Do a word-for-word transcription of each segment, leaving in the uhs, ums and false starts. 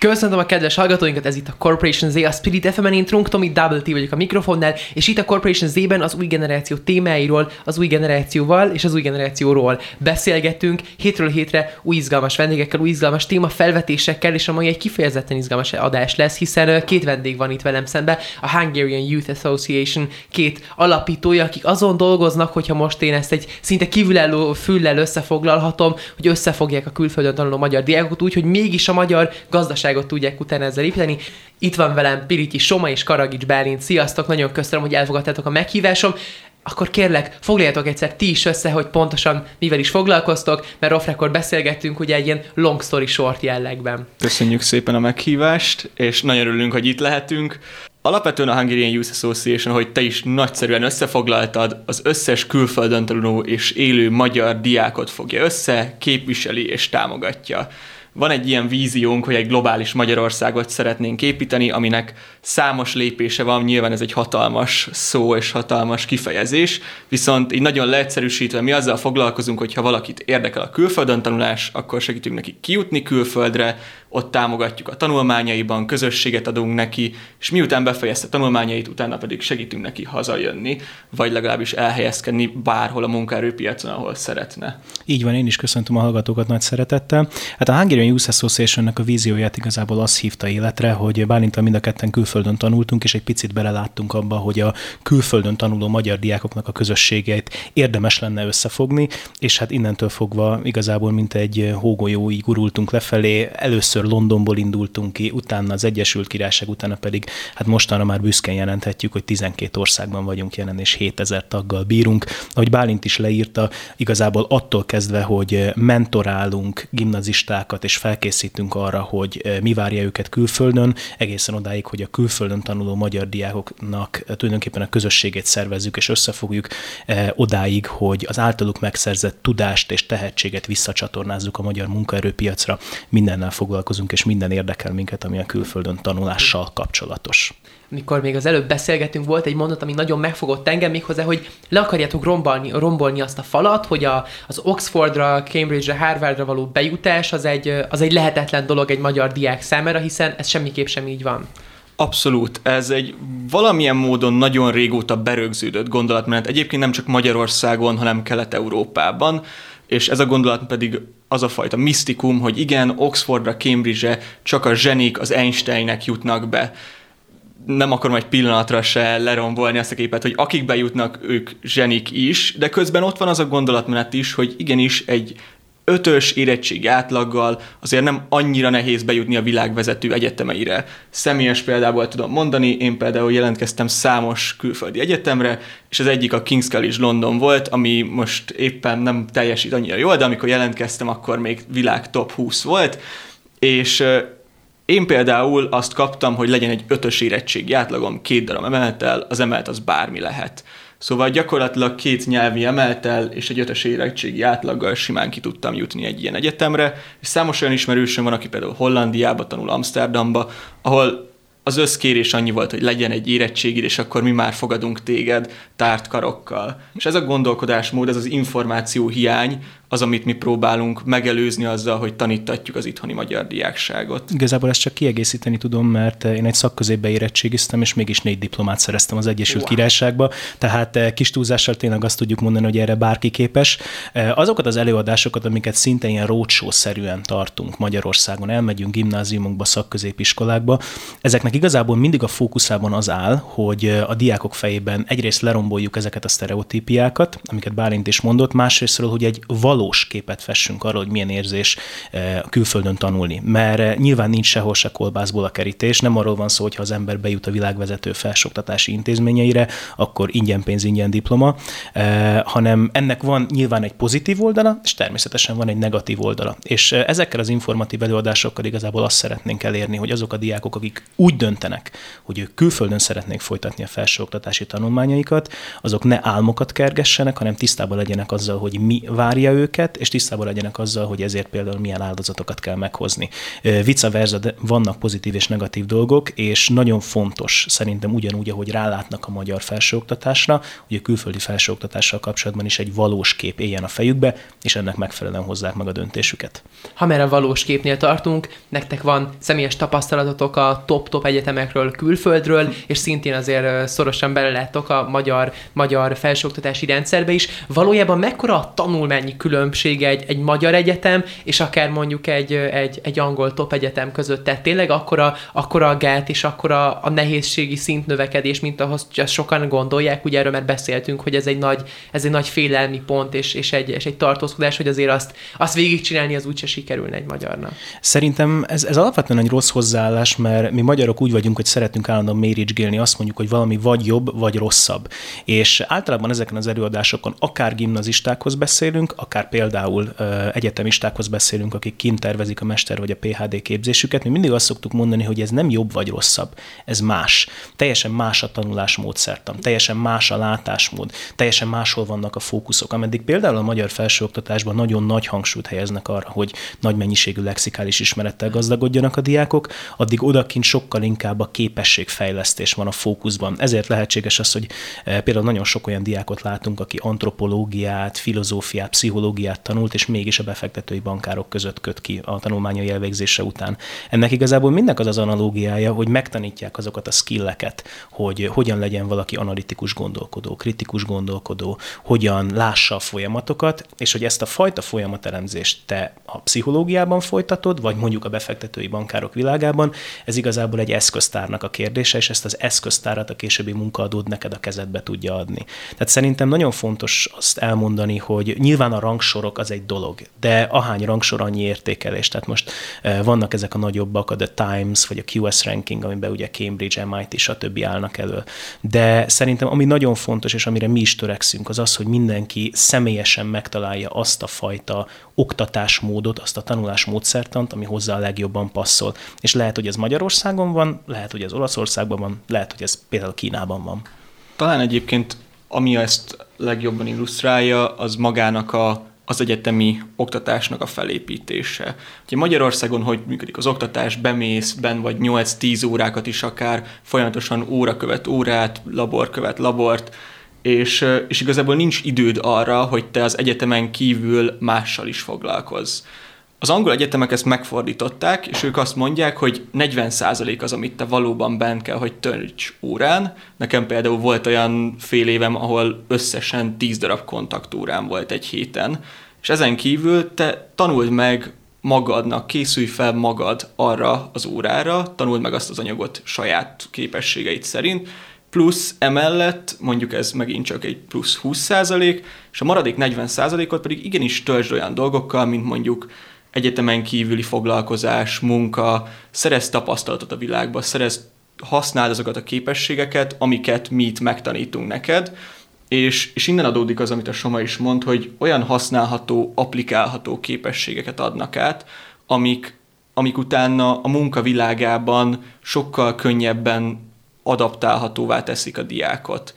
Köszöntöm a kedves hallgatóinkat, ez itt a Corporation Z, a Spirit ef emen, én Trunk Tomi, Double T vagyok a mikrofonnál, és itt a Corporation Z-ben az új generáció témáiról, az új generációval és az új generációról beszélgetünk, hétről hétre új izgalmas vendégekkel, új izgalmas témafelvetésekkel, és a mai egy kifejezetten izgalmas adás lesz, hiszen két vendég van itt velem szemben, a Hungarian Youth Association két alapítója, akik azon dolgoznak, hogyha most én ezt egy szinte kívülálló füllel összefoglalhatom, hogy összefogják a külföldön tanuló magyar diákokat úgy, hogy mégis a magyar gazdaság tudják utána ezzel építeni. Itt van velem Pirityi Soma és Karagich Bálint. Sziasztok, nagyon köszönöm, hogy elfogadtátok a meghívásom. Akkor kérlek, foglaljatok egyszer ti is össze, hogy pontosan mivel is foglalkoztok, mert off-record beszélgettünk ugye egy ilyen long story short jellegben. Köszönjük szépen a meghívást, és nagyon örülünk, hogy itt lehetünk. Alapvetően a Hungarian Youth Association, hogy te is nagyszerűen összefoglaltad, az összes külföldön tanuló és élő magyar diákot fogja össze, képviseli és támogatja. Van egy ilyen víziónk, hogy egy globális Magyarországot szeretnénk építeni, aminek számos lépése van, nyilván ez egy hatalmas szó és hatalmas kifejezés, viszont így nagyon leegyszerűsítve mi azzal foglalkozunk, hogy ha valakit érdekel a külföldön tanulás, akkor segítünk neki kijutni külföldre, ott támogatjuk a tanulmányaiban, közösséget adunk neki, és miután befejezte tanulmányait, utána pedig segítünk neki hazajönni, vagy legalábbis elhelyezkedni bárhol a munkaerőpiacon, ahol szeretne. Így van, én is köszöntöm a hallgatókat nagy szeretettel. Hát a Hungarian Youth Association-nek a vízióját igazából az hívta életre, hogy Bálintal mind a ketten külföldön tanultunk, és egy picit beleláttunk abba, hogy a külföldön tanuló magyar diákoknak a közösségeit érdemes lenne összefogni, és hát innentől fogva igazából mint egy hógolyóig gurultunk lefelé, először Londonból indultunk ki, utána az Egyesült Királyság, utána pedig, hát mostanra már büszkén jelenthetjük, hogy tizenkét országban vagyunk jelen, és hétezer taggal bírunk. Ahogy Bálint is leírta, igazából attól kezdve, hogy mentorálunk gimnazistákat, és felkészítünk arra, hogy mi várja őket külföldön, egészen odáig, hogy a külföldön tanuló magyar diákoknak tulajdonképpen a közösségét szervezzük, és összefogjuk odáig, hogy az általuk megszerzett tudást és tehetséget visszacsatornázzuk a magyar munkaerőpiacra, mindennel foglalkozunk, és minden érdekel minket, ami a külföldön tanulással kapcsolatos. Mikor még az előbb beszélgetünk, volt egy mondat, ami nagyon megfogott engem, méghozzá, hogy le akarjátok rombolni, rombolni azt a falat, hogy a, az Oxfordra, Cambridge-re, Harvardra való bejutás az egy, az egy lehetetlen dolog egy magyar diák számára, hiszen ez semmiképp sem így van. Abszolút. Ez egy valamilyen módon nagyon régóta berögződött gondolatmenet. Egyébként nem csak Magyarországon, hanem Kelet-Európában, és ez a gondolat pedig az a fajta misztikum, hogy igen, Oxfordra, Cambridge-re csak a zsenik, az Einsteinek jutnak be. Nem akarom egy pillanatra se lerombolni azt a képet, hogy akik bejutnak, ők zsenik is, de közben ott van az a gondolatmenet is, hogy igenis egy ötös érettségi átlaggal azért nem annyira nehéz bejutni a világvezető egyetemeire. Személyes példából tudom mondani, én például jelentkeztem számos külföldi egyetemre, és az egyik a King's College London volt, ami most éppen nem teljesít annyira jól, de amikor jelentkeztem, akkor még világ top húsz volt, és én például azt kaptam, hogy legyen egy ötös érettségi átlagom két darab emelettel, az emelet az bármi lehet. Szóval gyakorlatilag két nyelvi emeltel és egy ötös érettségi átlaggal simán ki tudtam jutni egy ilyen egyetemre, és számos olyan ismerősöm van, aki például Hollandiába tanul, Amsterdamba, ahol az összkérés annyi volt, hogy legyen egy érettségid, és akkor mi már fogadunk téged tárt karokkal. És ez a gondolkodásmód, ez az információ hiány, az, amit mi próbálunk megelőzni azzal, hogy tanítatjuk az itthoni magyar diákságot. Igazából ezt csak kiegészíteni tudom, mert én egy szakközépbe érettségiztem, és mégis négy diplomát szereztem az Egyesült wow. Királyságba, tehát kis túlzással tényleg azt tudjuk mondani, hogy erre bárki képes. Azokat az előadásokat, amiket szinte ilyen roadshow-szerűen tartunk Magyarországon, elmegyünk gimnáziumokba, szakközépiskolákba, ezeknek igazából mindig a fókuszában az áll, hogy a diákok fejében egyrészt leromboljuk ezeket a sztereotípiákat, amiket Bálint is mondott, másrésztről, hogy egy valós valós képet fessünk arról, hogy milyen érzés a külföldön tanulni. Mert nyilván nincs sehol se kolbászból a kerítés, nem arról van szó, hogyha az ember bejut a világvezető felsőoktatási intézményeire, akkor ingyen pénz, ingyen diploma, hanem ennek van nyilván egy pozitív oldala, és természetesen van egy negatív oldala. És ezekkel az informatív előadásokkal igazából azt szeretnénk elérni, hogy azok a diákok, akik úgy döntenek, hogy ők külföldön szeretnék folytatni a felsőoktatási tanulmányaikat, azok ne álmokat kergessenek, hanem tisztában legyenek azzal, hogy mi várja őket, és tisztában legyenek azzal, hogy ezért például milyen áldozatokat kell meghozni. Vice versa, de vannak pozitív és negatív dolgok, és nagyon fontos szerintem ugyanúgy, ahogy rálátnak a magyar felsőoktatásra, hogy a külföldi felsőoktatással kapcsolatban is egy valós kép éljen a fejükbe, és ennek megfelelően hozzák meg a döntésüket. Ha már a valós képnél tartunk, nektek van személyes tapasztalatotok a top-top egyetemekről, külföldről, és szintén azért szorosan beleláttok a magyar, magyar felsőoktatási rendszerbe is. Valójában mekkora a tanulmányi különbség egy, egy magyar egyetem, és akár mondjuk egy, egy, egy angol top egyetem között? Tehát tényleg akkora, akkora a gát és akkora a nehézségi szintnövekedés, mint ahhoz sokan gondolják, ugye erről már beszéltünk, hogy ez egy nagy, ez egy nagy félelmi pont, és, és, egy, és egy tartózkodás, hogy azért azt, azt végigcsinálni az úgyse sikerülne egy magyarnak. Szerintem ez, ez alapvetően egy rossz hozzáállás, mert mi magyarok úgy vagyunk, hogy szeretünk állandóan méricskélni, azt mondjuk, hogy valami vagy jobb, vagy rosszabb. És általában ezeken az előadásokon akár gimnazistákhoz beszélünk, akár például egyetemistákhoz beszélünk, akik kint tervezik a mester vagy a pé há dé képzésüket. Mi mindig azt szoktuk mondani, hogy ez nem jobb vagy rosszabb, ez más. Teljesen más a tanulásmódszertan, teljesen más a látásmód, teljesen máshol vannak a fókuszok. Ameddig például a magyar felsőoktatásban nagyon nagy hangsúlyt helyeznek arra, hogy nagy mennyiségű lexikális ismerettel gazdagodjanak a diákok, addig odakint sokkal inkább a képességfejlesztés van a fókuszban. Ezért lehetséges az, hogy például nagyon sok olyan diákot látunk, aki antropológiát, filozófiát, pszichológiát tanult, és mégis a befektetői bankárok között köt ki a tanulmányai elvégzése után. Ennek igazából mindnek az az analógiája, hogy megtanítják azokat a skilleket, hogy hogyan legyen valaki analitikus gondolkodó, kritikus gondolkodó, hogyan lássa a folyamatokat, és hogy ezt a fajta folyamatelemzést te a pszichológiában folytatod, vagy mondjuk a befektetői bankárok világában, ez igazából egy eszköztárnak a kérdése, és ezt az eszköztárat a későbbi munkaadód neked a kezedbe tudja adni. Tehát szerintem nagyon fontos azt elmondani, hogy nyilván a rangsorok az egy dolog, de ahány rangsor, annyi értékelés. Tehát most vannak ezek a nagyobbak, a The Times, vagy a kú es ranking, amiben ugye Cambridge, em i té, stb. Állnak elő. De szerintem ami nagyon fontos, és amire mi is törekszünk, az az, hogy mindenki személyesen megtalálja azt a fajta oktatásmódot, azt a tanulásmódszertant, ami hozzá a legjobban passzol. És lehet, hogy ez Magyarországon van, lehet, hogy ez Olaszországban van, lehet, hogy ez például Kínában van. Talán egyébként, ami ezt legjobban illusztrálja, az magának a, az egyetemi oktatásnak a felépítése. Ugye Magyarországon hogy működik az oktatás, bemész, ben vagy nyolc-tíz órákat is akár, folyamatosan óra követ órát, labor követ labort, és, és igazából nincs időd arra, hogy te az egyetemen kívül mással is foglalkozz. Az angol egyetemek ezt megfordították, és ők azt mondják, hogy negyven százalék az, amit te valóban bent kell, hogy tölts órán. Nekem például volt olyan fél évem, ahol összesen tíz darab kontaktórám volt egy héten. És ezen kívül te tanuld meg magadnak, készülj fel magad arra az órára, tanuld meg azt az anyagot saját képességeid szerint, plusz emellett, mondjuk ez megint csak egy plusz húsz százalék, és a maradék negyven százalékot pedig igenis töltsd olyan dolgokkal, mint mondjuk egyetemen kívüli foglalkozás, munka, szerezz tapasztalatot a világba, szerezz, használd azokat a képességeket, amiket mi itt megtanítunk neked, és, és innen adódik az, amit a Soma is mond, hogy olyan használható, applikálható képességeket adnak át, amik, amik utána a munka világában sokkal könnyebben adaptálhatóvá teszik a diákot.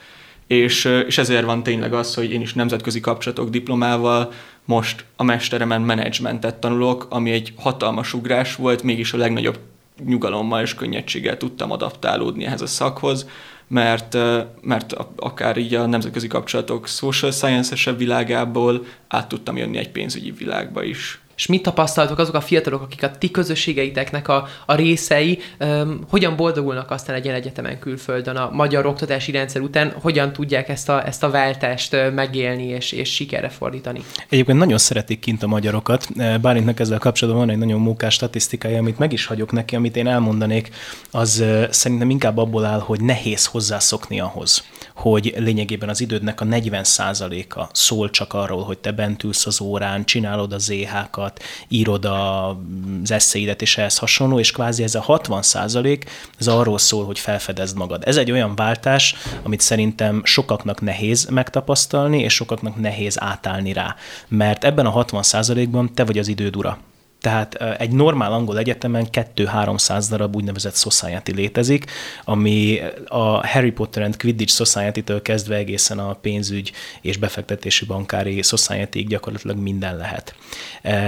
És, és ezért van tényleg az, hogy én is nemzetközi kapcsolatok diplomával most a mesteremen menedzsmentet tanulok, ami egy hatalmas ugrás volt, mégis a legnagyobb nyugalommal és könnyedséggel tudtam adaptálódni ehhez a szakhoz, mert, mert akár így a nemzetközi kapcsolatok social science-esebb világából át tudtam jönni egy pénzügyi világba is. És mit tapasztaltok azok a fiatalok, akik a ti közösségeiteknek a, a részei, um, hogyan boldogulnak aztán egy egyetemen külföldön a magyar oktatási rendszer után, hogyan tudják ezt a, ezt a váltást megélni és, és sikerre fordítani? Egyébként nagyon szeretik kint a magyarokat. Bálintnak ezzel kapcsolatban van egy nagyon mókás statisztikája, amit meg is hagyok neki, amit én elmondanék, az szerintem inkább abból áll, hogy nehéz hozzászokni ahhoz, hogy lényegében az idődnek a negyven százaléka szól csak arról, hogy te bent ülsz az órán, csinálod a zéhákat, írod az eszéidet és ehhez hasonló, és kvázi ez a hatvan százalék, ez arról szól, hogy felfedezd magad. Ez egy olyan váltás, amit szerintem sokaknak nehéz megtapasztalni, és sokaknak nehéz átállni rá. Mert ebben a hatvan százalékban te vagy az időd ura. Tehát egy normál angol egyetemen kettő-háromszáz darab úgynevezett society létezik, ami a Harry Potter and Quidditch Society-től kezdve egészen a pénzügy és befektetési bankári society-ig gyakorlatilag minden lehet.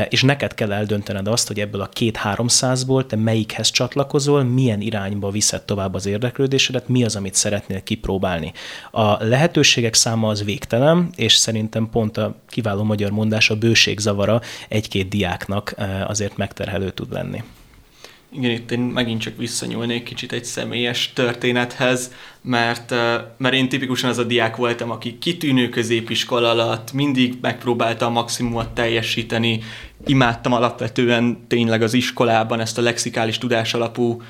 És neked kell eldöntened azt, hogy ebből a két-háromszázból te melyikhez csatlakozol, milyen irányba viszed tovább az érdeklődésedet, mi az, amit szeretnél kipróbálni. A lehetőségek száma az végtelen, és szerintem pont a kiváló magyar mondás, a bőség zavara egy-két diáknak azért megterhelő tud lenni. Igen, itt én megint csak visszanyúlnék kicsit egy személyes történethez, mert, mert én tipikusan az a diák voltam, aki kitűnő középiskola alatt, mindig megpróbálta a maximumot teljesíteni, imádtam alapvetően tényleg az iskolában ezt a lexikális tudás alapú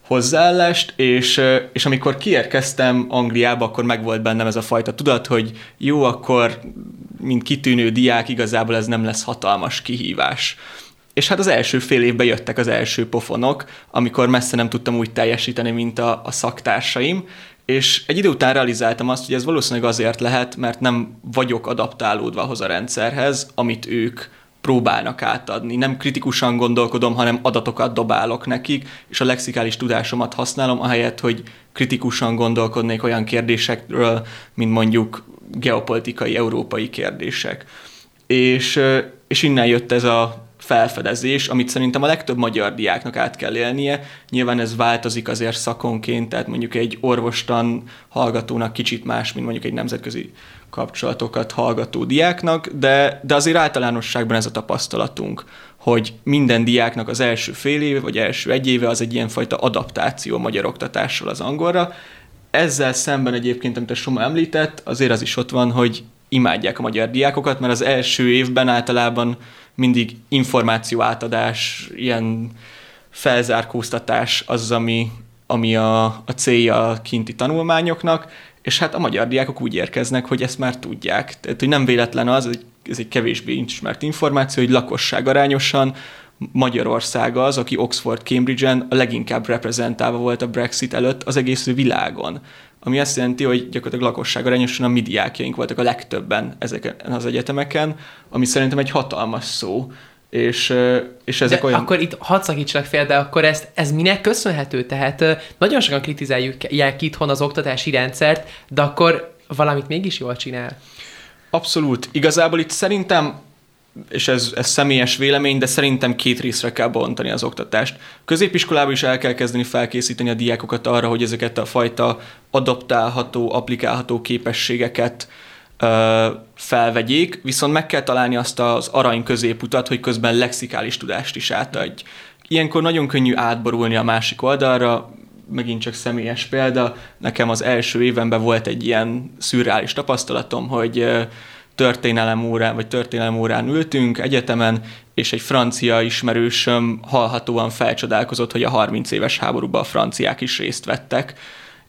hozzáállást, és, és amikor kiérkeztem Angliába, akkor megvolt bennem ez a fajta tudat, hogy jó, akkor mint kitűnő diák igazából ez nem lesz hatalmas kihívás. És hát az első fél évben jöttek az első pofonok, amikor messze nem tudtam úgy teljesíteni, mint a, a szaktársaim, és egy idő után realizáltam azt, hogy ez valószínűleg azért lehet, mert nem vagyok adaptálódva ahhoz a rendszerhez, amit ők próbálnak átadni. Nem kritikusan gondolkodom, hanem adatokat dobálok nekik, és a lexikális tudásomat használom, ahelyett, hogy kritikusan gondolkodnék olyan kérdésekről, mint mondjuk geopolitikai, európai kérdések. És, és innen jött ez a felfedezés, amit szerintem a legtöbb magyar diáknak át kell élnie. Nyilván ez változik azért szakonként, tehát mondjuk egy orvostan hallgatónak kicsit más, mint mondjuk egy nemzetközi kapcsolatokat hallgató diáknak, de, de azért általánosságban ez a tapasztalatunk, hogy minden diáknak az első fél éve, vagy első egy éve az egy ilyenfajta adaptáció a magyar oktatással az angolra. Ezzel szemben egyébként, amit a Soma említett, azért az is ott van, hogy imádják a magyar diákokat, mert az első évben általában mindig információátadás, ilyen felzárkóztatás az, ami, ami a, a célja a kinti tanulmányoknak, és hát a magyar diákok úgy érkeznek, hogy ezt már tudják. Tehát, hogy nem véletlen az, ez egy kevésbé ismert információ, hogy lakosság arányosan Magyarország az, aki Oxford, Cambridge-en a leginkább reprezentálva volt a Brexit előtt az egész világon. Ami azt jelenti, hogy gyakorlatilag lakosságarányosan a mi diákjaink voltak a legtöbben ezeken az egyetemeken, ami szerintem egy hatalmas szó. És, és ezek de olyan... Akkor itt hadd szakítsak fél, de akkor ezt, ez minek köszönhető? Tehát nagyon sokan kritizálják itthon az oktatási rendszert, de akkor valamit mégis jól csinál. Abszolút. Igazából itt szerintem, és ez, ez személyes vélemény, de szerintem két részre kell bontani az oktatást. Középiskolában is el kell kezdeni felkészíteni a diákokat arra, hogy ezeket a fajta adaptálható, applikálható képességeket ö, felvegyék, viszont meg kell találni azt az arany középutat, hogy közben lexikális tudást is átadj. Ilyenkor nagyon könnyű átborulni a másik oldalra, megint csak személyes példa, nekem az első évenben volt egy ilyen szürreális tapasztalatom, hogy ö, történelem órán, vagy történelem órán ültünk egyetemen, és egy francia ismerősöm hallhatóan felcsodálkozott, hogy a harminc éves háborúban a franciák is részt vettek,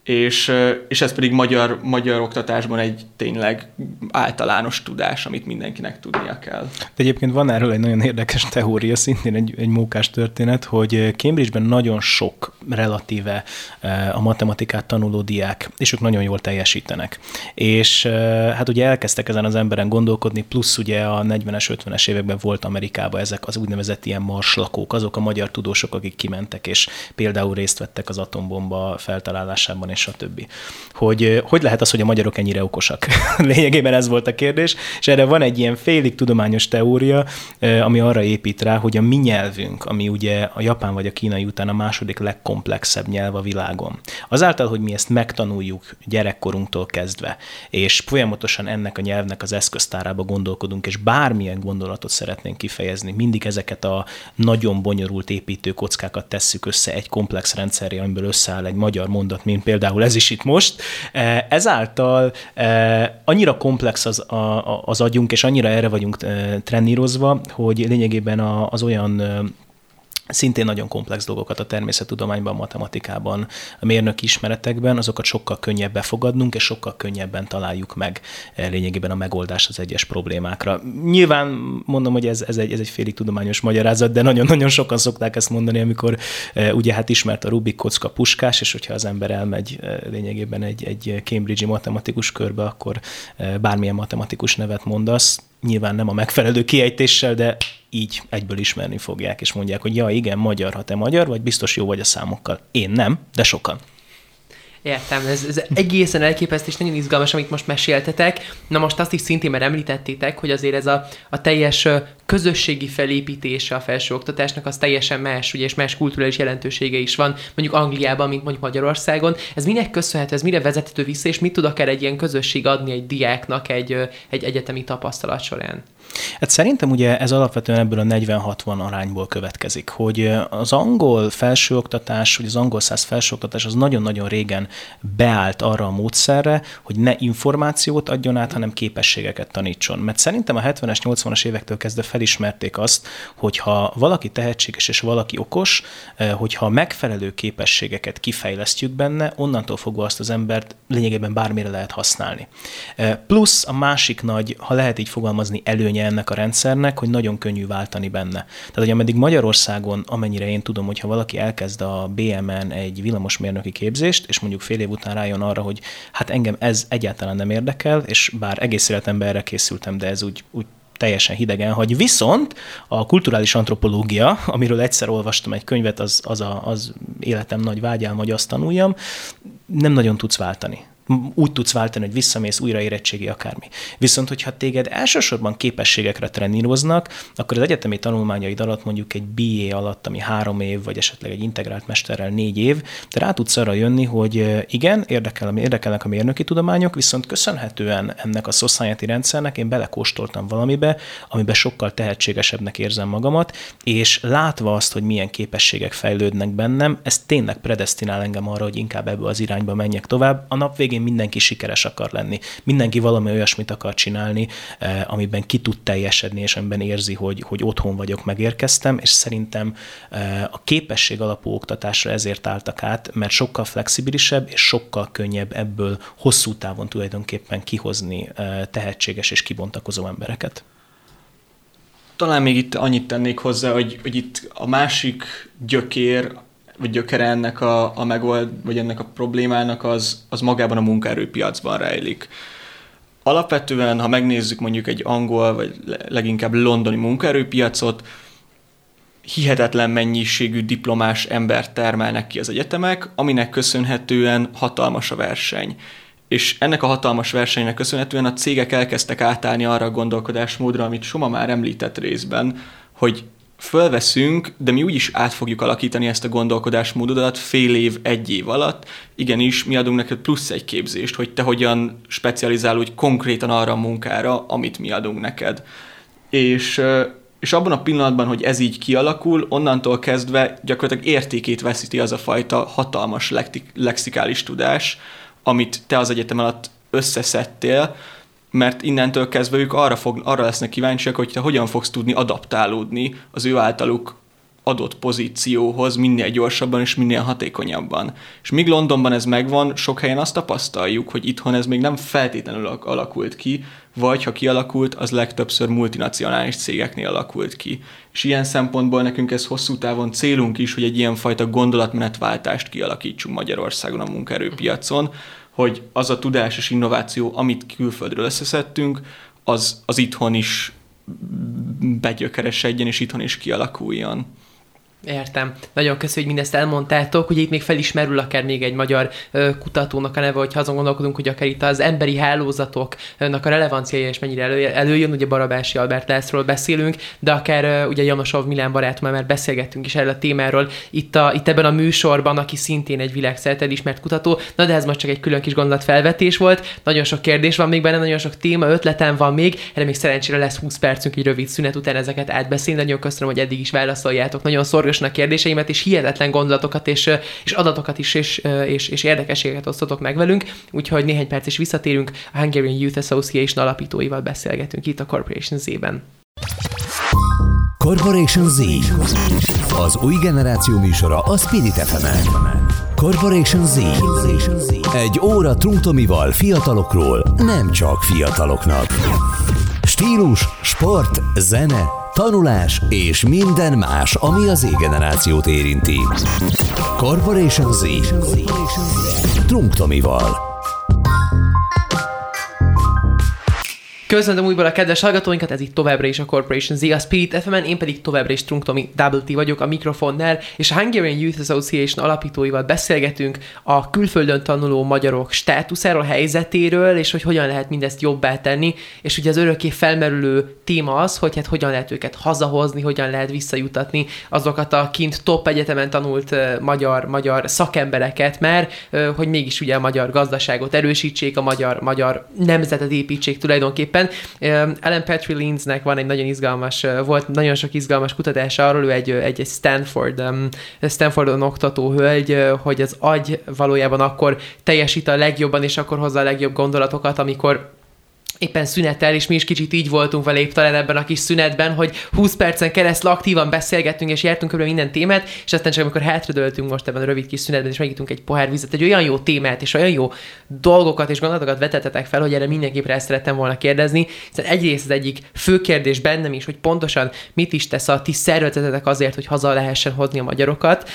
és, és ez pedig magyar, magyar oktatásban egy tényleg általános tudás, amit mindenkinek tudnia kell. De egyébként van erről egy nagyon érdekes teória, szintén egy, egy mókás történet, hogy Cambridge-ben nagyon sok relatíve a matematikát tanuló diák, és ők nagyon jól teljesítenek. És hát ugye elkezdtek ezen az emberen gondolkodni, plusz ugye a negyvenes, ötvenes években volt Amerikában ezek az úgynevezett ilyen marslakók, azok a magyar tudósok, akik kimentek, és például részt vettek az atombomba feltalálásában, és a többi. Hogy, hogy lehet az, hogy a magyarok ennyire okosak? Lényegében ez volt a kérdés, és erre van egy ilyen félig tudományos teória, ami arra épít rá, hogy a mi nyelvünk, ami ugye a japán vagy a kínai után a második legkomplexebb nyelv a világon. Azáltal, hogy mi ezt megtanuljuk gyerekkorunktól kezdve, és folyamatosan ennek a nyelvnek az eszköztárába gondolkodunk, és bármilyen gondolatot szeretnénk kifejezni, mindig ezeket a nagyon bonyolult építőkockákat tesszük össze egy komplex rendszerre, amiből összeáll egy magyar mondat, mint például ez is itt most, ezáltal annyira komplex az, az agyunk, és annyira erre vagyunk trenírozva, hogy lényegében az olyan szintén nagyon komplex dolgokat a természettudományban, matematikában, a mérnöki ismeretekben, azokat sokkal könnyebb befogadnunk, és sokkal könnyebben találjuk meg lényegében a megoldást az egyes problémákra. Nyilván mondom, hogy ez, ez, egy, ez egy félig tudományos magyarázat, de nagyon-nagyon sokan szokták ezt mondani, amikor ugye hát ismert a Rubik kocka Puskás, és hogyha az ember elmegy lényegében egy, egy Cambridge-i matematikus körbe, akkor bármilyen matematikus nevet mondasz, nyilván nem a megfelelő kiejtéssel, de így egyből ismerni fogják, és mondják, hogy ja, igen, magyar, ha te magyar vagy, biztos jó vagy a számokkal. Én nem, de sokan. Értem, ez, ez egészen elképesztő, és nagyon izgalmas, amit most meséltetek. Na most azt is szintén már említettétek, hogy azért ez a, a teljes közösségi felépítése a felsőoktatásnak az teljesen más, ugye, és más kulturális jelentősége is van, mondjuk Angliában, mint mondjuk Magyarországon. Ez minek köszönhető, ez mire vezethető vissza, és mit tud akár egy ilyen közösség adni egy diáknak egy, egy egyetemi tapasztalat során? Hát szerintem ugye ez alapvetően ebből a negyven-hatvan arányból következik, hogy az angol felsőoktatás, vagy az angol száz felsőoktatás az nagyon-nagyon régen beállt arra a módszerre, hogy ne információt adjon át, hanem képességeket tanítson. Mert szerintem a hetvenes, nyolcvanas évektől kezdve felismerték azt, hogyha valaki tehetséges és valaki okos, hogyha megfelelő képességeket kifejlesztjük benne, onnantól fogva azt az embert lényegében bármire lehet használni. Plusz a másik nagy, ha lehet így fogalmazni, előnye ennek a rendszernek, hogy nagyon könnyű váltani benne. Tehát, hogy ameddig Magyarországon, amennyire én tudom, hogyha valaki elkezd a bé em en egy villamosmérnöki képzést, és mondjuk fél év után rájön arra, hogy hát engem ez egyáltalán nem érdekel, és bár egész életemben erre készültem, de ez úgy, úgy teljesen hidegen hagy. Viszont a kulturális antropológia, amiről egyszer olvastam egy könyvet, az, az, a, az életem nagy vágyám, hogy azt tanuljam, nem nagyon tudsz váltani. Úgy tudsz váltani, hogy visszamész, újra érettségi, akármi. Viszont, hogyha téged elsősorban képességekre treníroznak, akkor az egyetemi tanulmányaid alatt mondjuk egy bé á alatt, ami három év, vagy esetleg egy integrált mesterrel négy év, te rá tudsz arra jönni, hogy igen, érdekel, érdekelnek a mérnöki tudományok, viszont köszönhetően ennek a society rendszernek én belekóstoltam valamibe, amiben sokkal tehetségesebbnek érzem magamat, és látva azt, hogy milyen képességek fejlődnek bennem, ez tényleg predesztinál engem arra, hogy inkább ebből az irányba menjek tovább. A nap végén mindenki sikeres akar lenni. Mindenki valami olyasmit akar csinálni, eh, amiben ki tud teljesedni, és amiben érzi, hogy, hogy otthon vagyok, megérkeztem, és szerintem eh, a képesség alapú oktatásra ezért álltak át, mert sokkal flexibilisebb, és sokkal könnyebb ebből hosszú távon tulajdonképpen kihozni eh, tehetséges és kibontakozó embereket. Talán még itt annyit tennék hozzá, hogy, hogy itt a másik gyökér, vagy gyökere ennek a, a megold, vagy ennek a problémának az, az magában a munkaerőpiacban rejlik. Alapvetően, ha megnézzük mondjuk egy angol, vagy leginkább londoni munkaerőpiacot, hihetetlen mennyiségű diplomás embert termelnek ki az egyetemek, aminek köszönhetően hatalmas a verseny. És ennek a hatalmas versenynek köszönhetően a cégek elkezdtek átállni arra a gondolkodásmódra, amit Soma már említett részben, hogy fölveszünk, de mi úgyis át fogjuk alakítani ezt a gondolkodásmódodat fél év, egy év alatt. Igenis, mi adunk neked plusz egy képzést, hogy te hogyan specializálódj konkrétan arra a munkára, amit mi adunk neked. És, és abban a pillanatban, hogy ez így kialakul, onnantól kezdve gyakorlatilag értékét veszíti az a fajta hatalmas lexikális tudás, amit te az egyetem alatt összeszedtél, mert innentől kezdve ők arra, fog, arra lesznek kíváncsiak, hogy te hogyan fogsz tudni adaptálódni az ő általuk adott pozícióhoz minél gyorsabban és minél hatékonyabban. És míg Londonban ez megvan, sok helyen azt tapasztaljuk, hogy itthon ez még nem feltétlenül alakult ki, vagy ha kialakult, az legtöbbször multinacionális cégeknél alakult ki. És ilyen szempontból nekünk ez hosszú távon célunk is, hogy egy ilyenfajta gondolatmenetváltást kialakítsunk Magyarországon a munkaerőpiacon, hogy az a tudás és innováció, amit külföldről összeszedtünk, az, az itthon is begyökeresedjen, és itthon is kialakuljon. Értem. Nagyon köszönöm, hogy mindezt elmondtátok. Ugye itt még felismerül akár még egy magyar kutatónak a neve, hogyha azon gondolkodunk, hogy akár itt az emberi hálózatoknak a relevanciája és mennyire elő, előjön, ugye Barabási Albert Lászlóról beszélünk, de akár ugye Janosov Milan barátommal már beszélgettünk is erről a témáról itt, a, itt ebben a műsorban, aki szintén egy világszerte elismert kutató. Na de ez most csak egy külön kis gondolatfelvetés volt. Nagyon sok kérdés van még benne, nagyon sok téma, ötletem van még, erre még szerencsére lesz húsz percünk egy rövid szünet után ezeket átbeszélni. Nagyon köszönöm, hogy eddig is válaszoljátok. Nagyon szor a kérdéseimet, és hihetetlen gondolatokat, és, és adatokat is, és, és, és érdekességeket osztotok meg velünk, úgyhogy néhány perc is visszatérünk, a Hungarian Youth Association alapítóival beszélgetünk itt a Corporation Z-ben. Corporation Z. Az új generáció műsora a Spirit ef emen. Corporation Z. Egy óra Trunk Tomival fiatalokról, nem csak fiataloknak. Stílus, sport, zene, tanulás és minden más, ami az Z-generációt érinti. Corporation Z. Trunk Tomival. Köszöntöm újból a kedves hallgatóinkat, ez itt továbbra is a Corporation Z, a Spirit ef emen, én pedig továbbra is Trunk Tomi Double T vagyok a mikrofonnál, és a Hungarian Youth Association alapítóival beszélgetünk a külföldön tanuló magyarok státuszáról, helyzetéről, és hogy hogyan lehet mindezt jobbá tenni, és ugye az örökké felmerülő téma az, hogy hát hogyan lehet őket hazahozni, hogyan lehet visszajutatni azokat a kint top egyetemen tanult magyar, magyar szakembereket már, hogy mégis ugye a magyar gazdaságot erősítsék, a magyar, magyar nemzetet építsék tulajdonképpen. Ellen Patrick Linsnek van egy nagyon izgalmas, volt nagyon sok izgalmas kutatása arról, ő egy, egy, egy Stanford, Stanfordon oktató hölgy, hogy az agy valójában akkor teljesít a legjobban, és akkor hozza a legjobb gondolatokat, amikor éppen szünetel, és mi is kicsit így voltunk vele épp talán ebben a kis szünetben, hogy húsz percen keresztül aktívan beszélgettünk, és jártunk körülbelül minden témát, és aztán csak amikor hátradőltünk most ebben a rövid kis szünetben, és megittunk egy pohár vizet, egy olyan jó témát, és olyan jó dolgokat és gondolatokat vetettetek fel, hogy erre mindenképp rá szerettem volna kérdezni, hiszen egyrészt az egyik fő kérdés bennem is, hogy pontosan mit is tesz a ti szervezetetek azért, hogy haza lehessen hozni a magyarokat,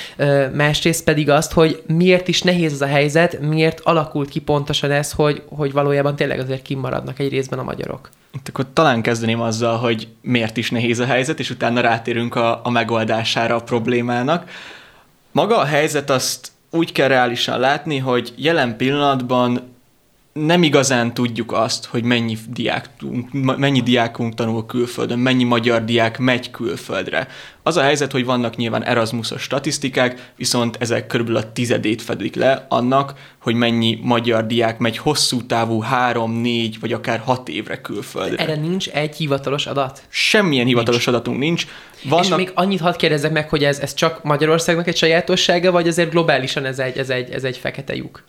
másrészt pedig azt, hogy miért is nehéz ez a helyzet, miért alakult ki pontosan ez, hogy, hogy valójában tényleg azért kimaradnak egy részben a magyarok. Itt akkor talán kezdeném azzal, hogy miért is nehéz a helyzet, és utána rátérünk a, a megoldására a problémának. Maga a helyzet azt úgy kell reálisan látni, hogy jelen pillanatban nem igazán tudjuk azt, hogy mennyi diákunk, mennyi diákunk tanul külföldön, mennyi magyar diák megy külföldre. Az a helyzet, hogy vannak nyilván Erasmusos statisztikák, viszont ezek körülbelül a tizedét fedik le annak, hogy mennyi magyar diák megy hosszú távú három, négy vagy akár hat évre külföldre. Erre nincs egy hivatalos adat? Semmilyen nincs. Hivatalos adatunk nincs. Vannak... És még annyit hadd kérdezzek meg, hogy ez, ez csak Magyarországnak egy sajátossága, vagy azért globálisan ez egy, ez egy, ez egy fekete lyuk?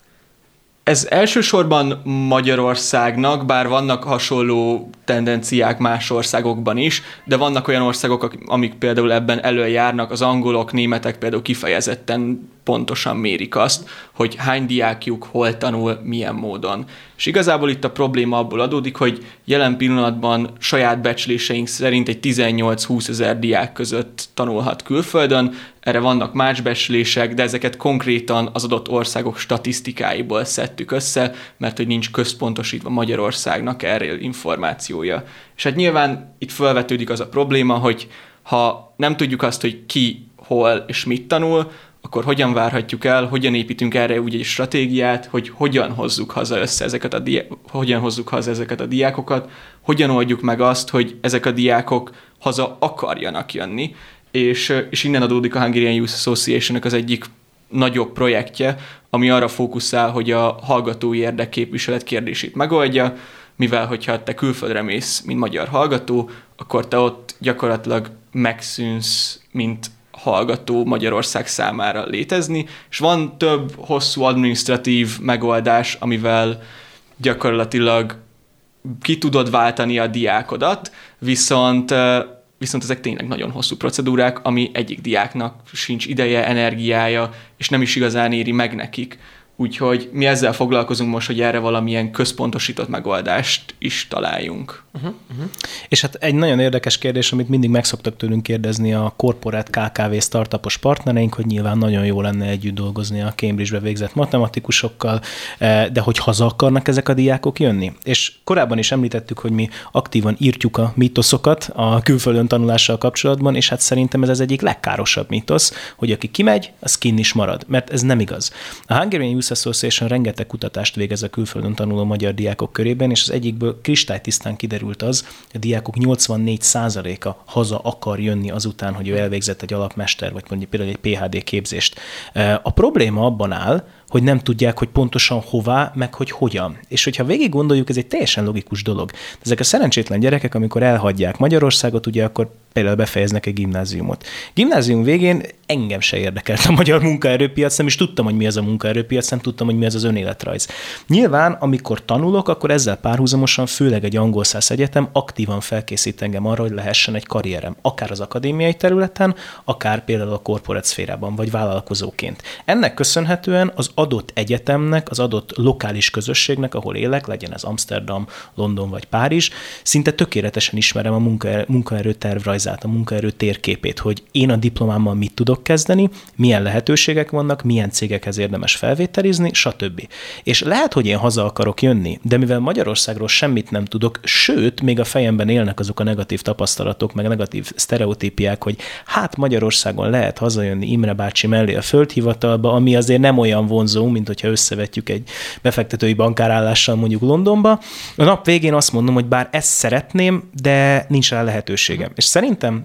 Ez elsősorban Magyarországnak, bár vannak hasonló tendenciák más országokban is, de vannak olyan országok, amik például ebben előjárnak, az angolok, németek például kifejezetten pontosan mérik azt, hogy hány diákjuk hol tanul, milyen módon. És igazából itt a probléma abból adódik, hogy jelen pillanatban saját becsléseink szerint egy tizennyolc-húsz ezer diák között tanulhat külföldön, erre vannak más becslések, de ezeket konkrétan az adott országok statisztikáiból szedtük össze, mert hogy nincs központosítva Magyarországnak erről információja. És hát nyilván itt felvetődik az a probléma, hogy ha nem tudjuk azt, hogy ki, hol és mit tanul, akkor hogyan várhatjuk el, hogyan építünk erre úgy egy stratégiát, hogy hogyan hozzuk haza össze ezeket a, diá- hogyan hozzuk haza ezeket a diákokat, hogyan oldjuk meg azt, hogy ezek a diákok haza akarjanak jönni, és, és innen adódik a Hungarian Youth Association-nek az egyik nagyobb projektje, ami arra fókuszál, hogy a hallgatói érdekképviselet kérdését megoldja, mivel hogyha te külföldre mész, mint magyar hallgató, akkor te ott gyakorlatilag megszűnsz, mint hallgató Magyarország számára létezni, és van több hosszú adminisztratív megoldás, amivel gyakorlatilag ki tudod váltani a diákodat, viszont, viszont ezek tényleg nagyon hosszú procedúrák, ami egyik diáknak sincs ideje, energiája, és nem is igazán éri meg nekik. Úgyhogy mi ezzel foglalkozunk most, hogy erre valamilyen központosított megoldást is találjunk. Uh-huh, uh-huh. És hát egy nagyon érdekes kérdés, amit mindig megszoktak tőlünk kérdezni a korporát ká ká vé startupos partnereink, hogy nyilván nagyon jó lenne együtt dolgozni a Cambridge-be végzett matematikusokkal, de hogy haza akarnak ezek a diákok jönni. És korábban is említettük, hogy mi aktívan írtjuk a mítoszokat a külföldön tanulással kapcsolatban, és hát szerintem ez az egyik legkárosabb mítosz, hogy aki kimegy, az kinn is marad, mert ez nem igaz. A Hungarian Association rengeteg kutatást végez a külföldön tanuló magyar diákok körében, és az egyikből kristálytisztán kiderült az, a diákok nyolcvannégy százaléka haza akar jönni azután, hogy ő elvégzett egy alapmester, vagy mondjuk például egy pé há dé képzést. A probléma abban áll, hogy nem tudják, hogy pontosan hová, meg hogy hogyan. És hogyha végig gondoljuk, ez egy teljesen logikus dolog. Ezek a szerencsétlen gyerekek, amikor elhagyják Magyarországot, ugye akkor például befejeznek egy gimnáziumot. Gimnázium végén engem se érdekelt a magyar munkaerőpiac, nem is tudtam, hogy mi ez a munkaerőpiac, nem tudtam, hogy mi ez az önéletrajz. Nyilván, amikor tanulok, akkor ezzel párhuzamosan, főleg egy angolszász egyetem aktívan felkészít engem arra, hogy lehessen egy karrierem, akár az akadémiai területen, akár például a korporát szférában, vagy vállalkozóként. Ennek köszönhetően az adott egyetemnek, az adott lokális közösségnek, ahol élek, legyen ez Amsterdam, London vagy Párizs, szinte tökéletesen ismerem a munkaerő, munkaerő tervrajzát, a munkaerő térképét, hogy én a diplomámmal mit tudok kezdeni, milyen lehetőségek vannak, milyen cégekhez érdemes felvételizni, stb. És lehet, hogy én haza akarok jönni, de mivel Magyarországról semmit nem tudok, sőt, még a fejemben élnek azok a negatív tapasztalatok, meg negatív sztereotípiák, hogy hát Magyarországon lehet hazajönni Imre bácsi mellé a földhivatalba, ami azért nem olyan vonzó, mint hogyha összevetjük egy befektetői bankárállással mondjuk Londonba. A nap végén azt mondom, hogy bár ezt szeretném, de nincs rá lehetőségem. És szerintem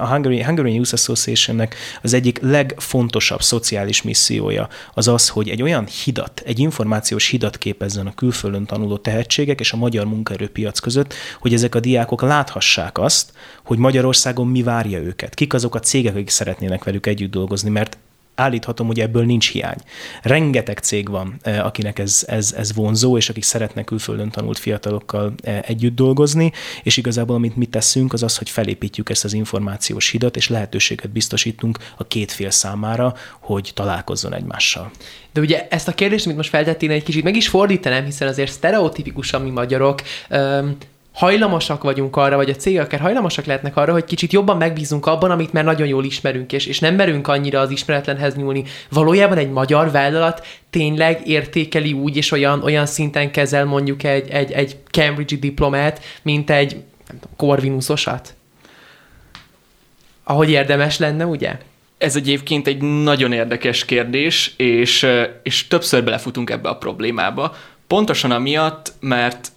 a Hungary, Hungarian Youth Associationnek az egyik legfontosabb szociális missziója az az, hogy egy olyan hidat, egy információs hidat képezzen a külföldön tanuló tehetségek és a magyar munkaerőpiac között, hogy ezek a diákok láthassák azt, hogy Magyarországon mi várja őket, kik azok a cégek, akik szeretnének velük együtt dolgozni, mert állíthatom, hogy ebből nincs hiány. Rengeteg cég van, akinek ez, ez, ez vonzó, és akik szeretnek külföldön tanult fiatalokkal együtt dolgozni, és igazából amit mi teszünk, az az, hogy felépítjük ezt az információs hidat, és lehetőséget biztosítunk a két fél számára, hogy találkozzon egymással. De ugye ezt a kérdést, amit most feltettél, egy kicsit meg is fordítanám, hiszen azért sztereotipikusan mi magyarok, Öm, hajlamosak vagyunk arra, vagy a cégek akár hajlamosak lehetnek arra, hogy kicsit jobban megbízunk abban, amit már nagyon jól ismerünk, és, és nem merünk annyira az ismeretlenhez nyúlni. Valójában egy magyar vállalat tényleg értékeli úgy, és olyan, olyan szinten kezel mondjuk egy, egy, egy Cambridge-i diplomát, mint egy nem tudom, Corvinusosat. Ahogy érdemes lenne, ugye? Ez egyébként egy nagyon érdekes kérdés, és, és többször belefutunk ebbe a problémába. Pontosan amiatt, mert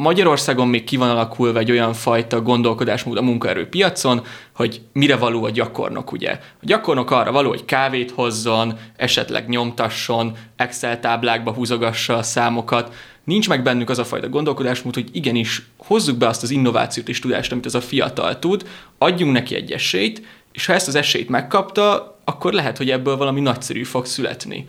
Magyarországon még ki van alakulva egy olyan fajta gondolkodásmód a munkaerőpiacon, hogy mire való a gyakornok, ugye? A gyakornok arra való, hogy kávét hozzon, esetleg nyomtasson, Excel táblákba húzogassa a számokat. Nincs meg bennük az a fajta gondolkodásmód, hogy igenis hozzuk be azt az innovációt és tudást, amit az a fiatal tud, adjunk neki egy esélyt, és ha ezt az esélyt megkapta, akkor lehet, hogy ebből valami nagyszerű fog születni.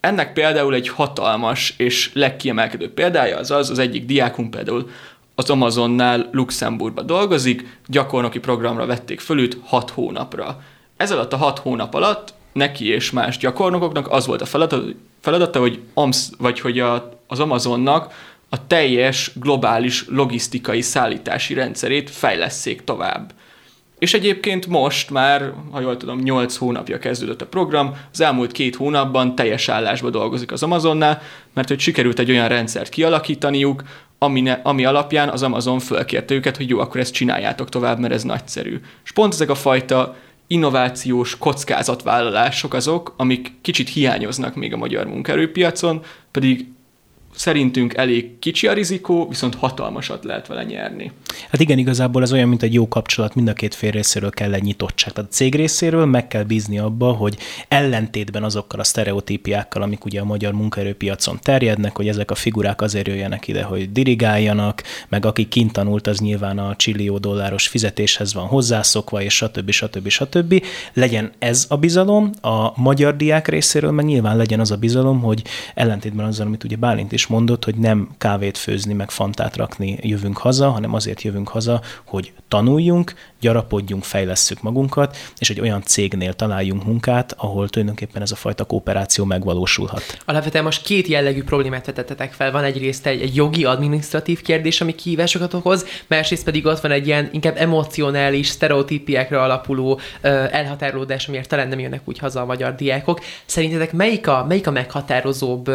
Ennek például egy hatalmas és legkiemelkedő példája az az, az egyik diákunk például az Amazonnál Luxemburgba dolgozik, gyakornoki programra vették föl őt hat hónapra. Ez alatt a hat hónap alatt neki és más gyakornokoknak az volt a feladata, hogy, Amsz, vagy hogy a, az Amazonnak a teljes globális logisztikai szállítási rendszerét fejlesszék tovább. És egyébként most már, ha jól tudom, nyolc hónapja kezdődött a program, az elmúlt két hónapban teljes állásba dolgozik az Amazonnál, mert hogy sikerült egy olyan rendszert kialakítaniuk, ami, ne, ami alapján az Amazon fölkérte őket, hogy jó, akkor ezt csináljátok tovább, mert ez nagyszerű. És pont ezek a fajta innovációs kockázatvállalások azok, amik kicsit hiányoznak még a magyar munkaerőpiacon, pedig szerintünk elég kicsi a rizikó, viszont hatalmasat lehet vele nyerni. Hát igen, igazából ez olyan, mint egy jó kapcsolat, mind a két fél részéről kell egy nyitottság. Tehát a cég részéről meg kell bízni abba, hogy ellentétben azokkal a sztereotípiákkal, amik ugye a magyar munkaerőpiacon terjednek, hogy ezek a figurák azért jöjjenek ide, hogy dirigáljanak, meg aki kint tanult, az nyilván a csillió dolláros fizetéshez van hozzászokva, és stb. stb. stb. Legyen ez a bizalom, a magyar diák részéről meg nyilván legyen az a bizalom, hogy ellentétben azzal, amit ugye Bálint is mondott, hogy nem kávét főzni, meg fantát rakni jövünk haza, hanem azért jövünk haza, hogy tanuljunk, gyarapodjunk, fejlesszük magunkat, és egy olyan cégnél találjunk munkát, ahol tulajdonképpen ez a fajta kooperáció megvalósulhat. Alapvetően most két jellegű problémát vetettetek fel. Van egyrészt egy, egy jogi, adminisztratív kérdés, ami kihívásokat okoz, másrészt pedig ott van egy ilyen inkább emocionális, sztereotípiákra alapuló elhatárolódás, amiért talán nem jönnek úgy haza a magyar diákok. Szerintetek melyik a, melyik a meghatározóbb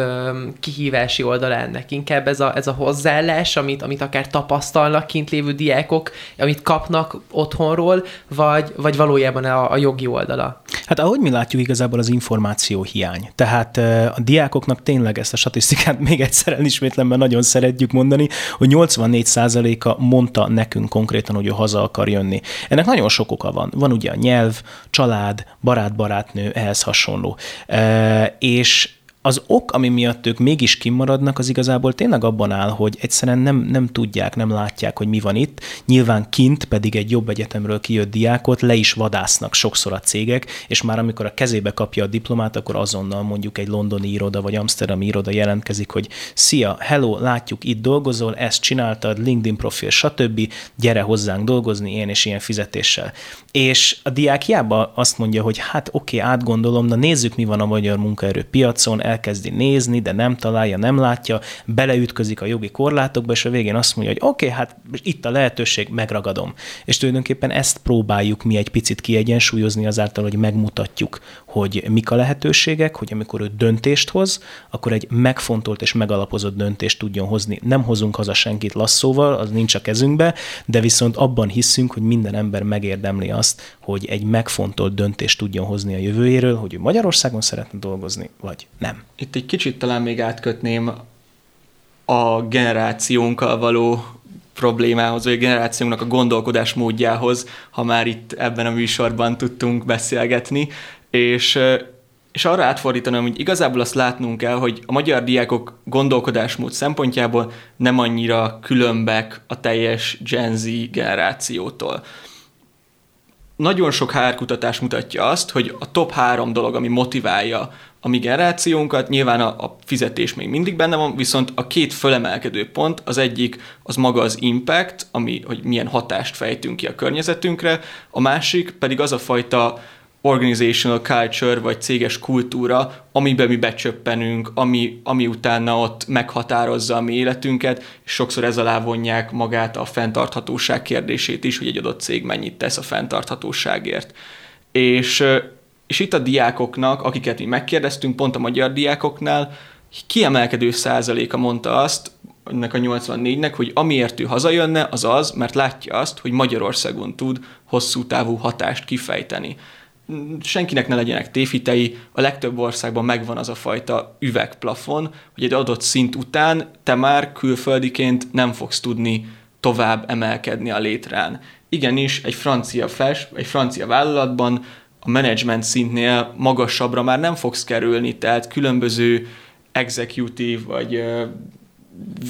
kihívási oldala ennek? Inkább ez a, ez a hozzáállás, amit, amit akár tapasztalnak kint lévő diákok, amit kapnak otthonról, vagy, vagy valójában a, a jogi oldala? Hát ahogy mi látjuk, igazából az információ hiány. Tehát a diákoknak tényleg ezt a statisztikát még egyszer elismétlem, mert nagyon szeretjük mondani, hogy nyolcvannégy százaléka mondta nekünk konkrétan, hogy ő haza akar jönni. Ennek nagyon sok oka van. Van ugye a nyelv, család, barát-barátnő, ehhez hasonló. És az ok, ami miatt ők mégis kimaradnak, az igazából tényleg abban áll, hogy egyszerűen nem, nem tudják, nem látják, hogy mi van itt. Nyilván kint pedig egy jobb egyetemről kijött diákot le is vadásznak sokszor a cégek, és már amikor a kezébe kapja a diplomát, akkor azonnal mondjuk egy londoni iroda vagy amsterdami iroda jelentkezik, hogy szia, hello, látjuk, itt dolgozol, ezt csináltad, LinkedIn profil, stb., gyere hozzánk dolgozni ilyen és ilyen fizetéssel. És a diák hiába azt mondja, hogy hát oké, okay, átgondolom, na nézzük, mi van a magyar munkaerőpiacon, elkezdi nézni, de nem találja, nem látja, beleütközik a jogi korlátokba, és a végén azt mondja, hogy oké, okay, hát itt a lehetőség, megragadom. És tulajdonképpen ezt próbáljuk mi egy picit kiegyensúlyozni azáltal, hogy megmutatjuk, hogy mik a lehetőségek, hogy amikor ő döntést hoz, akkor egy megfontolt és megalapozott döntést tudjon hozni. Nem hozunk haza senkit lasszóval, az nincs a kezünkbe, de viszont abban hiszünk, hogy minden ember megérdemli azt, hogy egy megfontolt döntést tudjon hozni a jövőjéről, hogy ő Magyarországon szeretne dolgozni, vagy nem. Itt egy kicsit talán még átkötném a generációnkkal való problémához, vagy a generációnknak a gondolkodás módjához, ha már itt ebben a műsorban tudtunk beszélgetni, és, és arra átfordítanám, hogy igazából azt látnunk kell, hogy a magyar diákok gondolkodásmód szempontjából nem annyira különbek a teljes Gen Z generációtól. Nagyon sok há er kutatás mutatja azt, hogy a top három dolog, ami motiválja a mi generációnkat, nyilván a, a fizetés még mindig benne van, viszont a két fölemelkedő pont, az egyik az maga az impact, ami, hogy milyen hatást fejtünk ki a környezetünkre, a másik pedig az a fajta organizational culture, vagy céges kultúra, amiben mi becsöppenünk, ami, ami utána ott meghatározza a mi életünket, és sokszor ez alá vonják magát a fenntarthatóság kérdését is, hogy egy adott cég mennyit tesz a fenntarthatóságért. És, és itt a diákoknak, akiket mi megkérdeztünk, pont a magyar diákoknál, kiemelkedő százaléka mondta azt, ennek a nyolcvannégynek, hogy amiért ő hazajönne, az az, mert látja azt, hogy Magyarországon tud hosszú távú hatást kifejteni. Senkinek ne legyenek tévhitei, a legtöbb országban megvan az a fajta üvegplafon, hogy egy adott szint után te már külföldiként nem fogsz tudni tovább emelkedni a létrán. Igenis, egy francia flash, egy francia vállalatban a menedzsment szintnél magasabbra már nem fogsz kerülni, tehát különböző executive vagy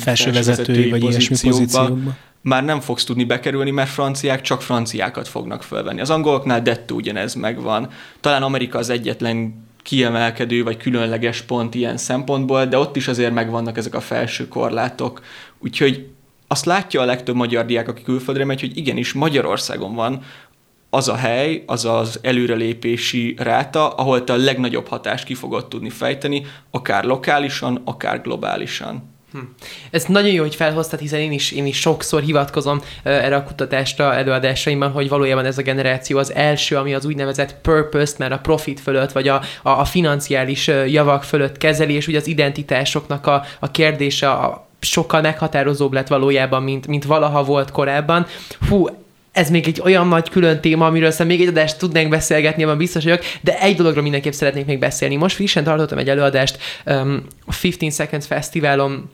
felsővezetői vagy ilyesmi pozíciókba már nem fogsz tudni bekerülni, mert franciák csak franciákat fognak fölvenni. Az angoloknál dettó ugyanez megvan. Talán Amerika az egyetlen kiemelkedő vagy különleges pont ilyen szempontból, de ott is azért megvannak ezek a felső korlátok. Úgyhogy azt látja a legtöbb magyar diák, aki külföldre megy, hogy igenis Magyarországon van az a hely, az az előrelépési ráta, ahol te a legnagyobb hatást ki fogod tudni fejteni, akár lokálisan, akár globálisan. Hm. Ez nagyon jó, hogy felhoztad, hiszen én is, én is sokszor hivatkozom uh, erre a kutatásra előadásaimban, hogy valójában ez a generáció az első, ami az úgynevezett purpose-t, mert a profit fölött, vagy a, a, a financiális uh, javak fölött kezeli, és ugye az identitásoknak a, a kérdése a, sokkal meghatározóbb lett valójában, mint, mint valaha volt korábban. Hú, ez még egy olyan nagy külön téma, amiről aztán még egy adást tudnánk beszélgetni, abban biztos vagyok, de egy dologról mindenképp szeretnék még beszélni. Most frissen tartottam egy előadást um, a tizenöt Seconds Festivalon,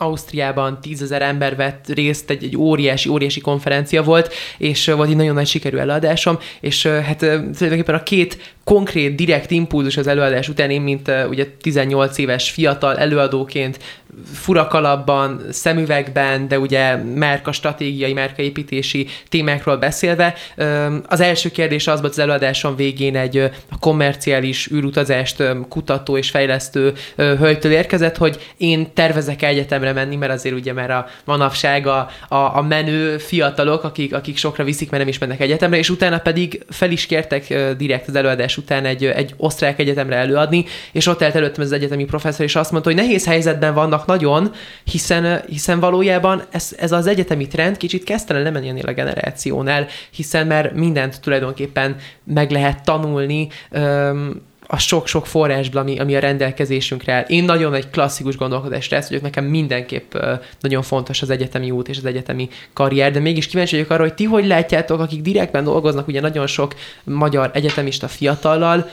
Ausztriában tízezer ember vett részt, egy, egy óriási, óriási konferencia volt, és volt egy nagyon nagy sikerű előadásom, és hát tulajdonképpen a két konkrét, direkt impulzus az előadás után én, mint ugye tizennyolc éves fiatal előadóként, furakalapban, szemüvegben, de ugye márka stratégiai, márkaépítési témákról beszélve, az első kérdés az volt az előadásom végén egy a kommerciális űrutazást kutató és fejlesztő hölgytől érkezett, hogy én tervezek egyetemre menni, mert azért ugye már a manapság a, a, a menő fiatalok, akik, akik sokra viszik, mert nem is mennek egyetemre, és utána pedig fel is kértek uh, direkt az előadás után egy, egy osztrák egyetemre előadni, és ott állt előttem az egyetemi professzor, és azt mondta, hogy nehéz helyzetben vannak nagyon, hiszen, hiszen valójában ez, ez az egyetemi trend kicsit kezdtelen lemenni ennél a generációnál, hiszen már mindent tulajdonképpen meg lehet tanulni, um, a sok-sok forrásból, ami, ami a rendelkezésünkre áll. Én nagyon egy klasszikus gondolkodásrác vagyok, nekem mindenképp nagyon fontos az egyetemi út és az egyetemi karrier, de mégis kíváncsi vagyok arra, hogy ti hogy látjátok, akik direktben dolgoznak ugye nagyon sok magyar egyetemista fiatallal,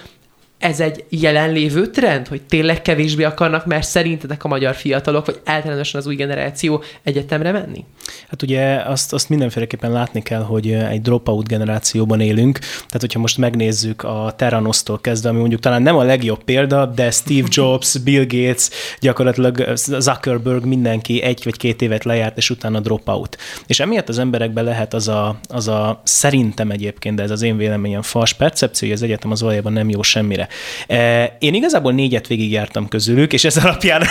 ez egy jelenlévő trend, hogy tényleg kevésbé akarnak már szerintetek a magyar fiatalok, vagy általánosan az új generáció egyetemre menni? Hát ugye azt, azt mindenféleképpen látni kell, hogy egy dropout generációban élünk. Tehát hogyha most megnézzük a Terranosztól kezdve, ami mondjuk talán nem a legjobb példa, de Steve Jobs, Bill Gates, gyakorlatilag Zuckerberg, mindenki egy vagy két évet lejárt, és utána dropout. És emiatt az emberekben lehet az a, az a szerintem egyébként, de ez az én véleményem fals percepció, hogy az egyetem az valójában nem jó semmire. Én igazából négyet végigjártam közülük, és ez alapján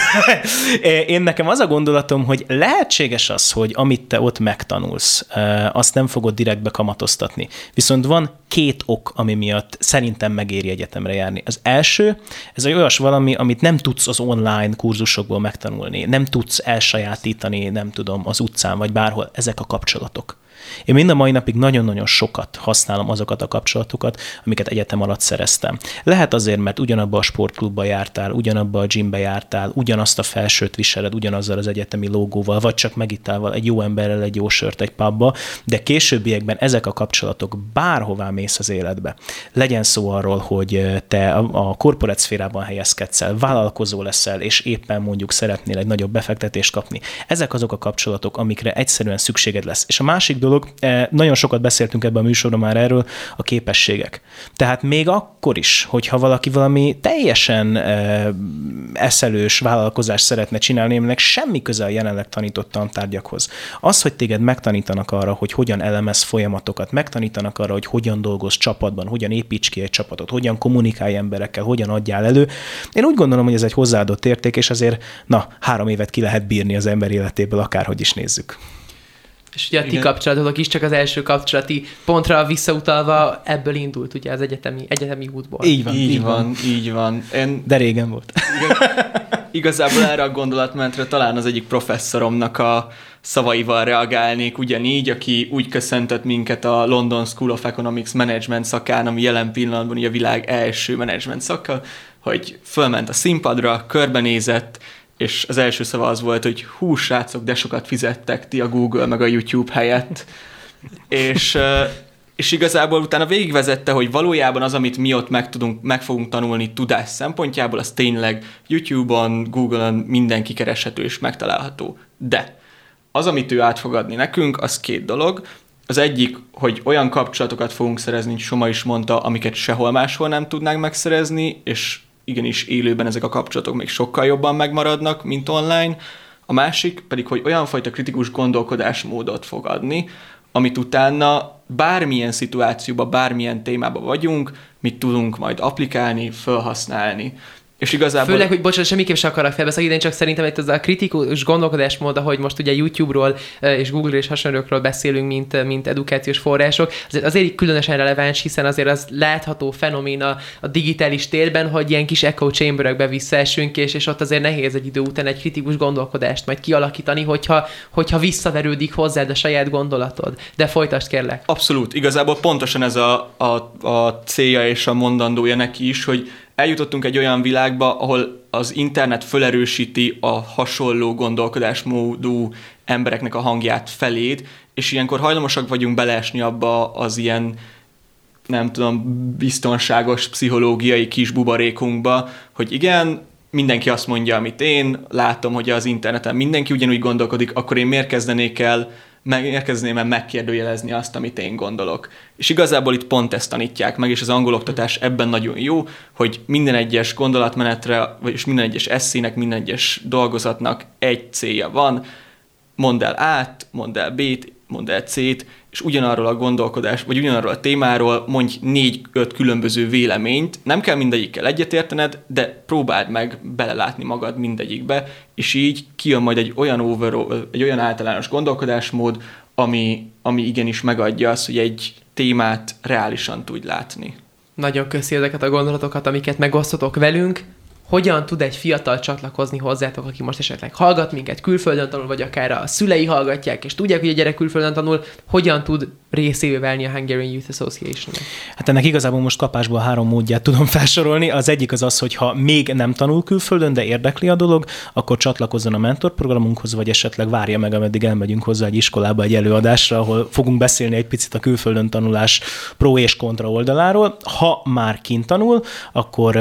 én nekem az a gondolatom, hogy lehetséges az, hogy amit te ott megtanulsz, azt nem fogod direktbe kamatoztatni. Viszont van két ok, ami miatt szerintem megéri egyetemre járni. Az első, ez egy olyas valami, amit nem tudsz az online kurzusokból megtanulni, nem tudsz elsajátítani, nem tudom, az utcán vagy bárhol, ezek a kapcsolatok. Én mind a mai napig nagyon-nagyon sokat használom azokat a kapcsolatokat, amiket egyetem alatt szereztem. Lehet azért, mert ugyanabba a sportklubba jártál, ugyanabba a gymbe jártál, ugyanazt a felsőt viseled, ugyanazzal az egyetemi logóval, vagy csak megittál egy jó emberrel egy jó sört egy pubba, de későbbiekben ezek a kapcsolatok bárhová mész az életbe. Legyen szó arról, hogy te a korporát szférában helyezkedsz el, vállalkozó leszel, és éppen mondjuk szeretnél egy nagyobb befektetést kapni. Ezek azok a kapcsolatok, amikre egyszerűen szükséged lesz. És a másik dolog, nagyon sokat beszéltünk ebben a műsorban már erről, a képességek. Tehát még akkor is, hogyha valaki valami teljesen eszelős vállalkozást szeretne csinálni, aminek semmi közel jelenleg tanított tantárgyakhoz. Az, hogy téged megtanítanak arra, hogy hogyan elemez folyamatokat, megtanítanak arra, hogy hogyan dolgozz csapatban, hogyan építs ki egy csapatot, hogyan kommunikálj emberekkel, hogyan adjál elő. Én úgy gondolom, hogy ez egy hozzáadott érték, és azért na, három évet ki lehet bírni az ember életéből, akárhogy is nézzük. És ugye a ti igen. kapcsolatotok is csak az első kapcsolati pontra visszautalva ebből indult ugye az egyetemi, egyetemi útból. Így van, így, így van, van, így van. Én... De régen volt. Igen, igazából erre a gondolatmentre talán az egyik professzoromnak a szavaival reagálnék ugyanígy, aki úgy köszöntött minket a London School of Economics Management szakán, ami jelen pillanatban ugye a világ első management szaka, hogy fölment a színpadra, körbenézett, és az első szava az volt, hogy hú, srácok, de sokat fizettek ti a Google meg a YouTube helyett. és, és igazából utána végigvezette, hogy valójában az, amit mi ott meg, tudunk, meg fogunk tanulni tudás szempontjából, az tényleg YouTube-on, Google-on mindenki kereshető és megtalálható. De az, amit ő át fog adni nekünk, az két dolog. Az egyik, hogy olyan kapcsolatokat fogunk szerezni, mint Soma is mondta, amiket sehol máshol nem tudnánk megszerezni, és igenis élőben ezek a kapcsolatok még sokkal jobban megmaradnak, mint online. A másik pedig, hogy olyan fajta kritikus gondolkodásmódot fog adni, amit utána bármilyen szituációban, bármilyen témában vagyunk, mit tudunk majd applikálni, felhasználni. És igazából... Főleg, hogy bocsánat, semmiképp sem akarok felbeszakítani, csak szerintem itt az a kritikus gondolkodásmód, ahogy most ugye YouTube-ról és Google-ról és hasonlókról beszélünk, mint, mint edukációs források, azért, azért különösen releváns, hiszen azért az látható fenoména a digitális térben, hogy ilyen kis echo chamber-ökbe visszaesünk, és, és ott azért nehéz egy idő után egy kritikus gondolkodást majd kialakítani, hogyha, hogyha visszaverődik hozzád a saját gondolatod. De folytasd, kérlek. Abszolút. Igazából pontosan ez a, a, a célja és a mondandója neki is, hogy eljutottunk egy olyan világba, ahol az internet felerősíti a hasonló gondolkodásmódú embereknek a hangját feléd, és ilyenkor hajlamosak vagyunk beleesni abba az ilyen, nem tudom, biztonságos pszichológiai kis bubarékunkba, hogy igen, mindenki azt mondja, amit én, látom, hogy az interneten mindenki ugyanúgy gondolkodik, akkor én miért kezdenék el megérkezném el megkérdőjelezni azt, amit én gondolok. És igazából itt pont ezt tanítják meg, és az angol oktatás ebben nagyon jó, hogy minden egyes gondolatmenetre, vagyis minden egyes eszének, minden egyes dolgozatnak egy célja van. Mondd el A-t, mondd el B-t, mondd el C-t, és ugyanarról a gondolkodás, vagy ugyanarról a témáról mondj négy-öt különböző véleményt. Nem kell mindegyikkel egyetértened, de próbáld meg belelátni magad mindegyikbe, és így kijön majd egy olyan, overall, egy olyan általános gondolkodásmód, ami, ami igenis megadja azt, hogy egy témát reálisan tudj látni. Nagyon köszi ezeket a gondolatokat, amiket megosztotok velünk. hogyan tud egy fiatal csatlakozni hozzátok, aki most esetleg hallgat minket, külföldön tanul, vagy akár a szülei hallgatják, és tudják, hogy a gyerek külföldön tanul, hogyan tud részévé válni a Hungarian Youth Association-nek? Hát ennek igazából most kapásból három módját tudom felsorolni. Az egyik az az, hogy ha még nem tanul külföldön, de érdekli a dolog, akkor csatlakozzon a mentorprogramunkhoz, vagy esetleg várja meg, ameddig elmegyünk hozzá egy iskolába egy előadásra, ahol fogunk beszélni egy picit a külföldön tanulás pro és kontra oldaláról. Ha már kint tanul, akkor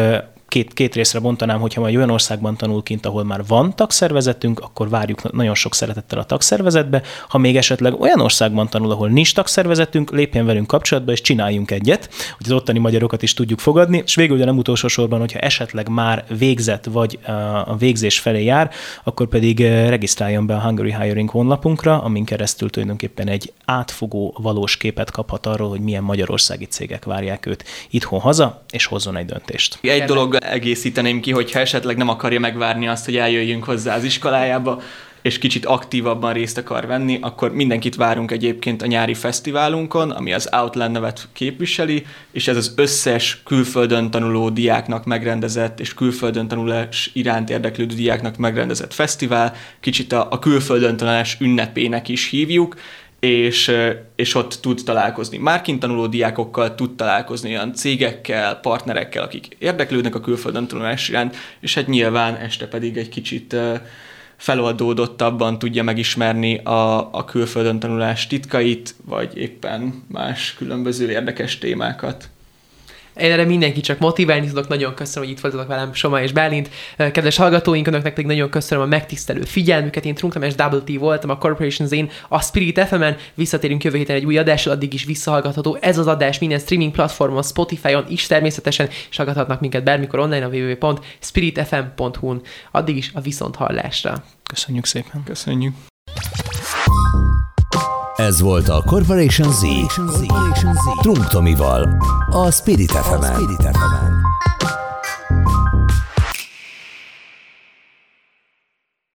Két, két részre bontanám, hogyha majd olyan országban tanul kint, ahol már van tagszervezetünk, akkor várjuk nagyon sok szeretettel a tagszervezetbe. Ha még esetleg olyan országban tanul, ahol nincs tagszervezetünk, lépjen velünk kapcsolatba, és csináljunk egyet, hogy az ottani magyarokat is tudjuk fogadni. És végül, de nem utolsó sorban, hogyha esetleg már végzett vagy a végzés felé jár, akkor pedig regisztráljon be a Hungary Hiring honlapunkra, amin keresztül tulajdonképpen egy átfogó, valós képet kaphat arról, hogy milyen magyarországi cégek várják őt itthon haza, és hozzon egy döntést. Egy dolog egészíteném ki, hogyha esetleg nem akarja megvárni azt, hogy eljöjjünk hozzá az iskolájába, és kicsit aktívabban részt akar venni, akkor mindenkit várunk egyébként a nyári fesztiválunkon, ami az Outland nevet képviseli, és ez az összes külföldön tanuló diáknak megrendezett, és külföldön tanulás iránt érdeklődő diáknak megrendezett fesztivál, kicsit a, a külföldön tanulás ünnepének is hívjuk, És, és ott tud találkozni. Már kint tanuló diákokkal tud találkozni, olyan cégekkel, partnerekkel, akik érdeklődnek a külföldön tanulás iránt, és hát nyilván este pedig egy kicsit feloldódottabban tudja megismerni a, a külföldön tanulás titkait, vagy éppen más különböző érdekes témákat. Én erre mindenki csak motiválni tudok, nagyon köszönöm, hogy itt voltatok velem, Soma és Bálint. Kedves hallgatóink, önöknek pedig nagyon köszönöm a megtisztelő figyelmüket. Én Trunk Tomi és Double T voltam a Corporation Z-n, a Spirit ef em-en. Visszatérünk jövő héten egy új adással, addig is visszahallgatható ez az adás minden streaming platformon, Spotify-on is természetesen, és hallgathatnak minket bármikor online a double-u double-u double-u pont spirit f m pont hu-n. Addig is a viszonthallásra. Köszönjük szépen. Köszönjük. Ez volt a Corporation Z, Corporation Z. Trunk Tomival, a Spirit ef em-en.